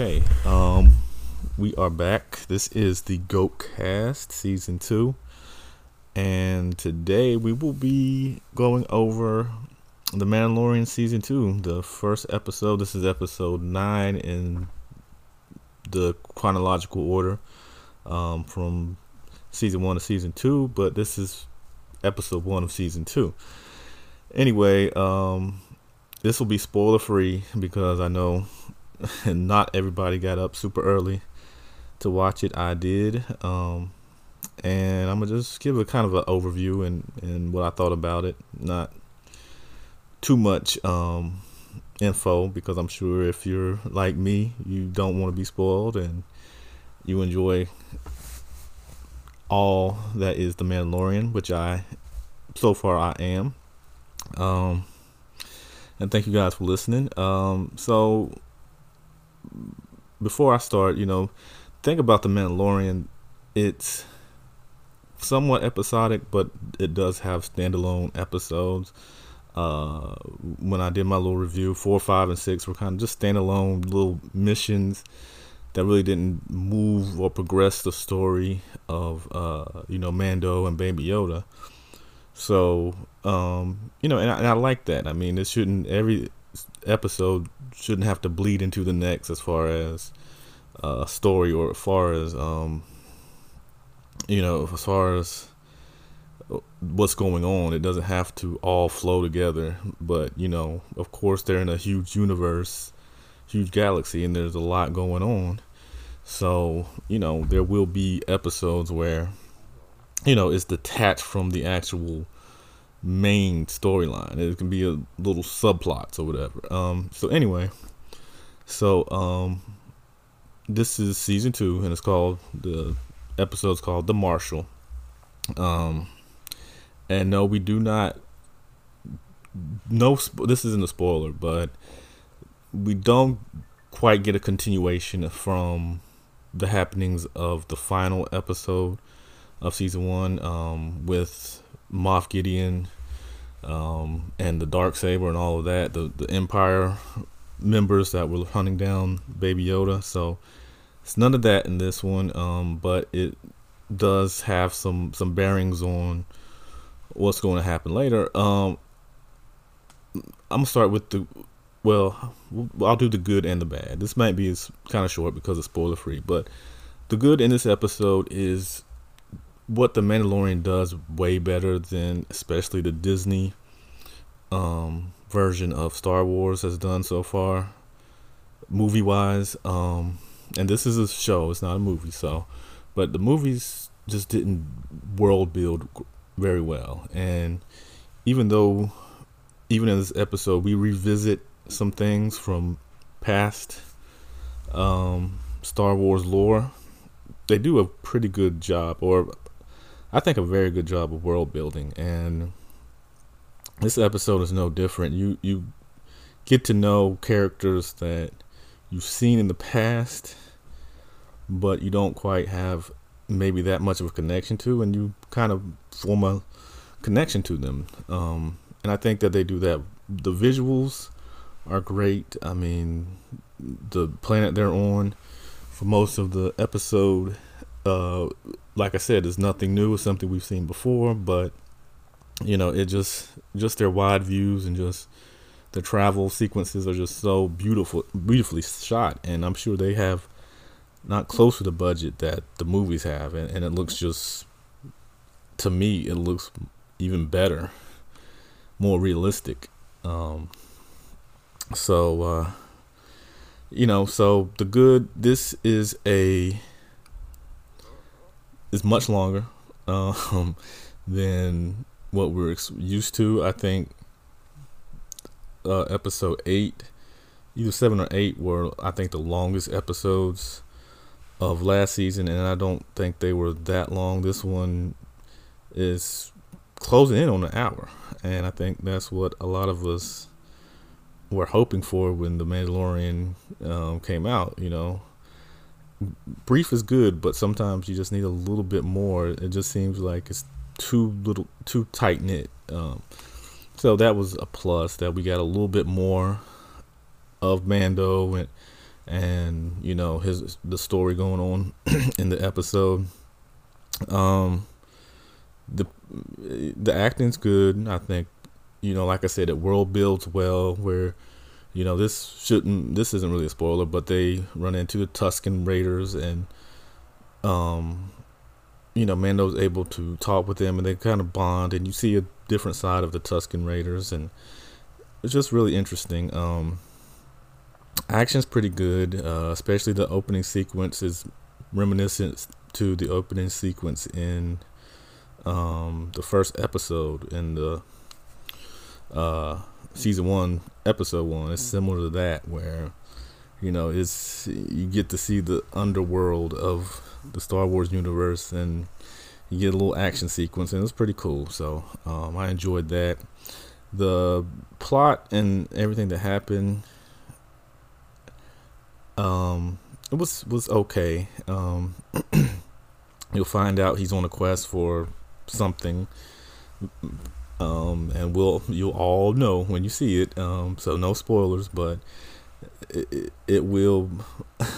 Okay, we are back. This is the GOATcast Season 2, and today we will be going over The Mandalorian Season 2, the first episode. This is episode 9 in the chronological order from Season 1 to Season 2, but this is episode 1 of Season 2. Anyway, this will be spoiler free because I know not everybody got up super early to watch it. I did, and I'm gonna just give a kind of an overview and what I thought about it. Not too much info, because I'm sure if you're like me, you don't want to be spoiled and you enjoy all that is The Mandalorian, which I am. And thank you guys for listening. So before I start, think about The Mandalorian. It's somewhat episodic, but it does have standalone episodes. When I did my little review, 4, 5, and 6 were kind of just standalone little missions that really didn't move or progress the story of, Mando and Baby Yoda. So, and I like that. I mean, every episode shouldn't have to bleed into the next as far as story, or as far as what's going on. It doesn't have to all flow together, but of course they're in a huge universe, huge galaxy, and there's a lot going on. So there will be episodes where it's detached from the actual main storyline. It can be a little subplots or whatever. This is Season 2, and the episode's called The Marshal. And no, we do not, this isn't a spoiler, but we don't quite get a continuation from the happenings of the final episode of Season 1, with Moff Gideon and the Darksaber and all of that, the Empire members that were hunting down Baby Yoda. So it's none of that in this one, but it does have some bearings on what's going to happen later. I'm going to start with I'll do the good and the bad. This might be kind of short because it's spoiler free, but the good in this episode is what The Mandalorian does way better than especially the Disney version of Star Wars has done so far, movie wise. And this is a show, it's not a movie, but the movies just didn't world build very well. And even in this episode, we revisit some things from past Star Wars lore. They do a pretty good job, or I think a very good job, of world building, and this episode is no different. You get to know characters that you've seen in the past, but you don't quite have maybe that much of a connection to, and you kind of form a connection to them. And I think that they do that. The visuals are great. I mean, the planet they're on for most of the episode, like I said, it's nothing new. It's something we've seen before, but it just their wide views and just the travel sequences are just so beautifully shot. And I'm sure they have not close to the budget that the movies have, and it looks just, to me, it looks even better, more realistic. So the good, this is much longer than what we're used to. I think episode 8, either 7 or 8, were, I think, the longest episodes of last season, and I don't think they were that long. This one is closing in on an hour, and I think that's what a lot of us were hoping for when The Mandalorian came out. Brief is good, but sometimes you just need a little bit more. It just seems like it's too tight knit. So that was a plus, that we got a little bit more of Mando, and and, you know, the story going on in the episode. The acting's good, I think. You know, like I said, it world builds well, where, you know, this isn't really a spoiler, but they run into the Tusken Raiders, and you know, Mando's able to talk with them, and they kind of bond, and you see a different side of the Tusken Raiders, and it's just really interesting. Action's pretty good, especially the opening sequence is reminiscent to the opening sequence in the first episode in the season 1 episode 1. It's similar to that, where, you know, you get to see the underworld of the Star Wars universe, and you get a little action sequence, and it's pretty cool. So I enjoyed that. The plot and everything that happened, it was okay. You'll find out he's on a quest for something, and you'll all know when you see it. So no spoilers, but it will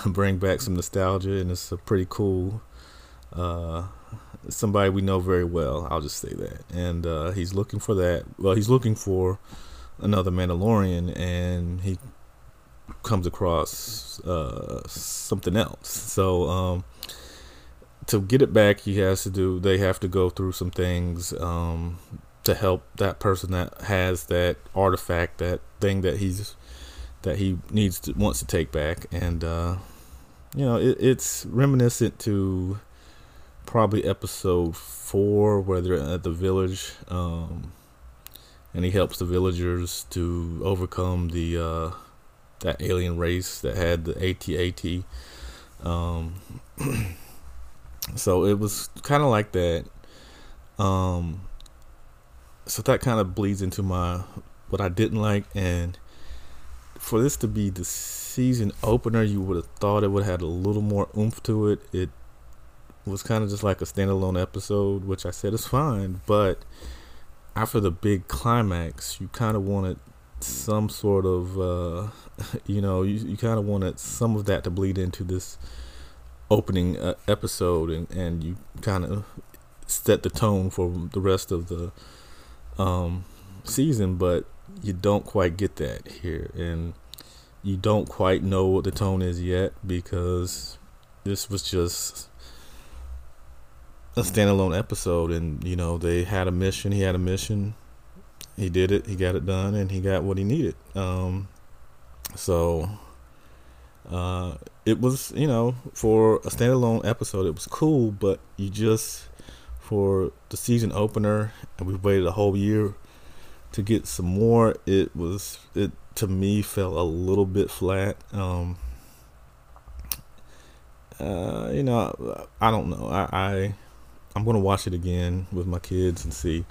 bring back some nostalgia, and it's a pretty cool, somebody we know very well, I'll just say that. And he's looking for that. Well, he's looking for another Mandalorian, and he comes across something else. So to get it back, they have to go through some things to help that person that has that artifact, that thing that he wants to take back. And you know, it's reminiscent to probably episode 4, where they're at the village, and he helps the villagers to overcome the that alien race that had the AT-AT. So it was kind of like that. So that kind of bleeds into what I didn't like. And for this to be the season opener, you would have thought it would have had a little more oomph to it. It was kind of just like a standalone episode, which I said is fine, but after the big climax, you kind of wanted some sort of you kind of wanted some of that to bleed into this opening episode, and you kind of set the tone for the rest of the season. But you don't quite get that here, and you don't quite know what the tone is yet, because this was just a standalone episode. And, you know, they had a mission, he had a mission, he did it, he got it done, and he got what he needed. So it was, you know, for a standalone episode, it was cool. But you just, for the season opener, and we've waited a whole year to get some more, it to me felt a little bit flat. You know, I don't know. I'm gonna watch it again with my kids and see,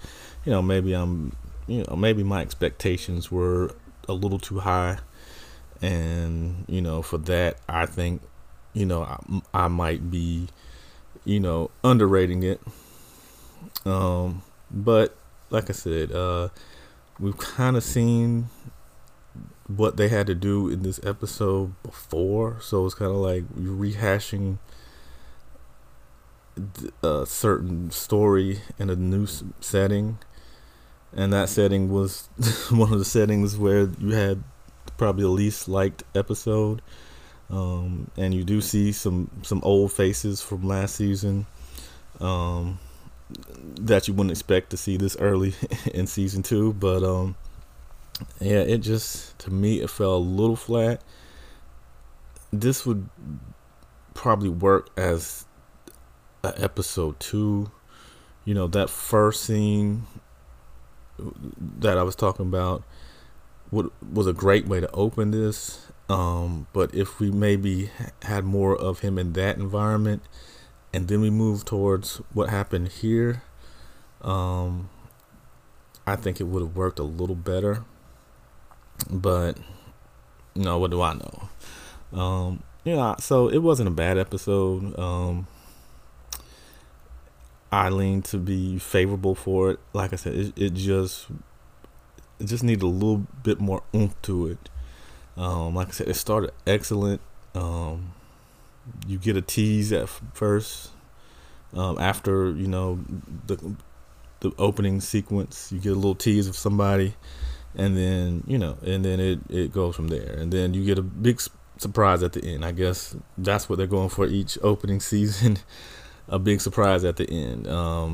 you know, maybe my expectations were a little too high. And, you know, for that, I think, you know, I might be, you know, underrating it. But like I said, we've kind of seen what they had to do in this episode before. So it's kind of like you're rehashing a certain story in a new setting. And that setting was one of the settings where you had probably the least liked episode. And you do see some old faces from last season that you wouldn't expect to see this early in season 2. But yeah, it just, to me, it fell a little flat. This would probably work as an episode 2. You know, that first scene that I was talking about was a great way to open this, but if we maybe had more of him in that environment, and then we move towards what happened here, I think it would have worked a little better. But, you know, what do I know? You know, so it wasn't a bad episode. I lean to be favorable for it. Like I said, it just needed a little bit more oomph to it. Like I said, it started excellent. You get a tease at first. After, you know, the opening sequence, you get a little tease of somebody, and then, you know, and then it goes from there. And then you get a big surprise at the end. I guess that's what they're going for each opening season, a big surprise at the end.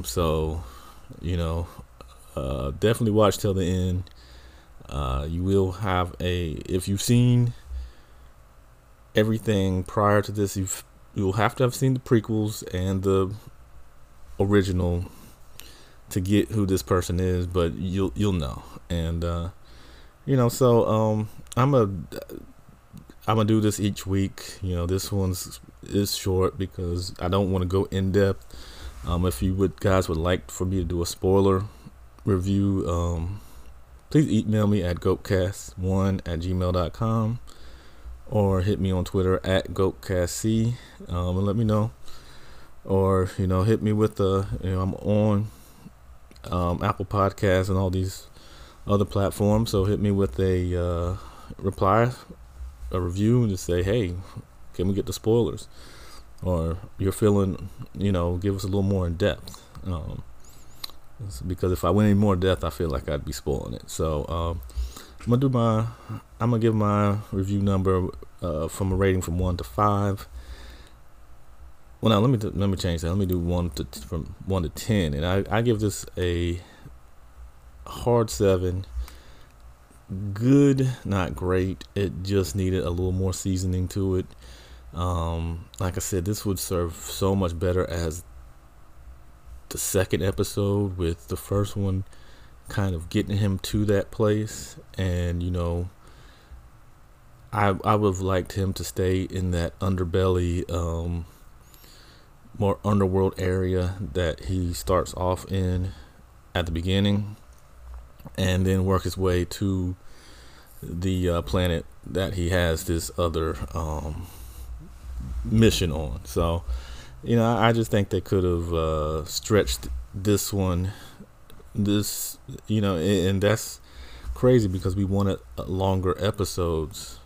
So, you know, definitely watch till the end. You will have if you've seen everything prior to this, you'll have to have seen the prequels and the original to get who this person is, but you'll know. And you know, so I'm gonna do this each week. You know, this one is short because I don't want to go in depth. If you guys would like for me to do a spoiler review, please email me at GOATcast1@gmail.com. Or hit me on Twitter at GOATcastC, and let me know. Or, you know, hit me with I'm on Apple Podcasts and all these other platforms. So hit me with a reply, a review, and just say, hey, can we get the spoilers? Or you're feeling, you know, give us a little more in depth. Because if I went any more in depth, I feel like I'd be spoiling it. So, I'm gonna give my review number from a rating from 1 to 5. Well, now let me change that. Let me do from 1 to 10, and I give this a hard 7. Good, not great. It just needed a little more seasoning to it. Like I said, this would serve so much better as the second episode, with the first one kind of getting him to that place. And, you know, I would have liked him to stay in that underbelly, more underworld area that he starts off in at the beginning, and then work his way to the planet that he has this other mission on. So, you know, I just think they could have stretched this one. This, you know, and that's crazy because we wanted longer episodes,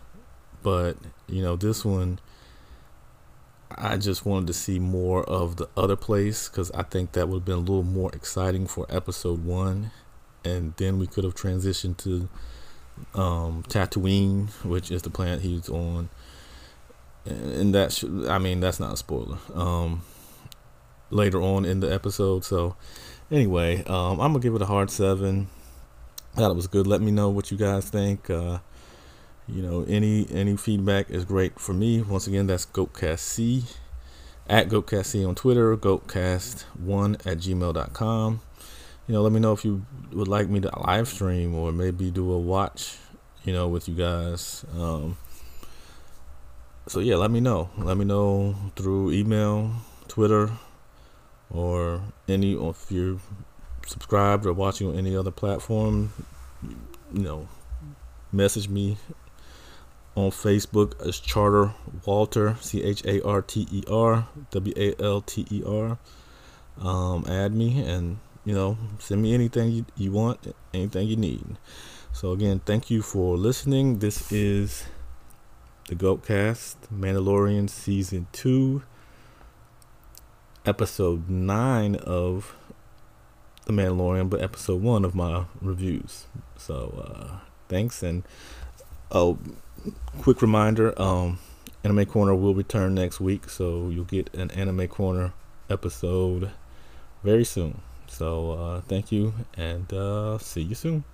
but, you know, this one, I just wanted to see more of the other place, because I think that would have been a little more exciting for episode 1, and then we could have transitioned to Tatooine, which is the planet he's on, and that's not a spoiler, later on in the episode. So anyway, I'm gonna give it a hard 7. I thought it was good. Let me know what you guys think. You know, any feedback is great for me. Once again, that's GOATcastC, at GOATcastC on Twitter, GOATcast1@gmail.com. You know, let me know if you would like me to live stream or maybe do a watch, you know, with you guys. So yeah, let me know. Let me know through email, Twitter, or if you're subscribed or watching on any other platform, you know, message me on Facebook as Charter Walter, CharterWalter. Add me, and, you know, send me anything you want, anything you need. So again, thank you for listening. This is the GOATcast, Mandalorian Season 2. Episode 9 of The Mandalorian, but episode 1 of my reviews. So thanks, and quick reminder, Anime Corner will return next week, so you'll get an Anime Corner episode very soon. So thank you, and see you soon.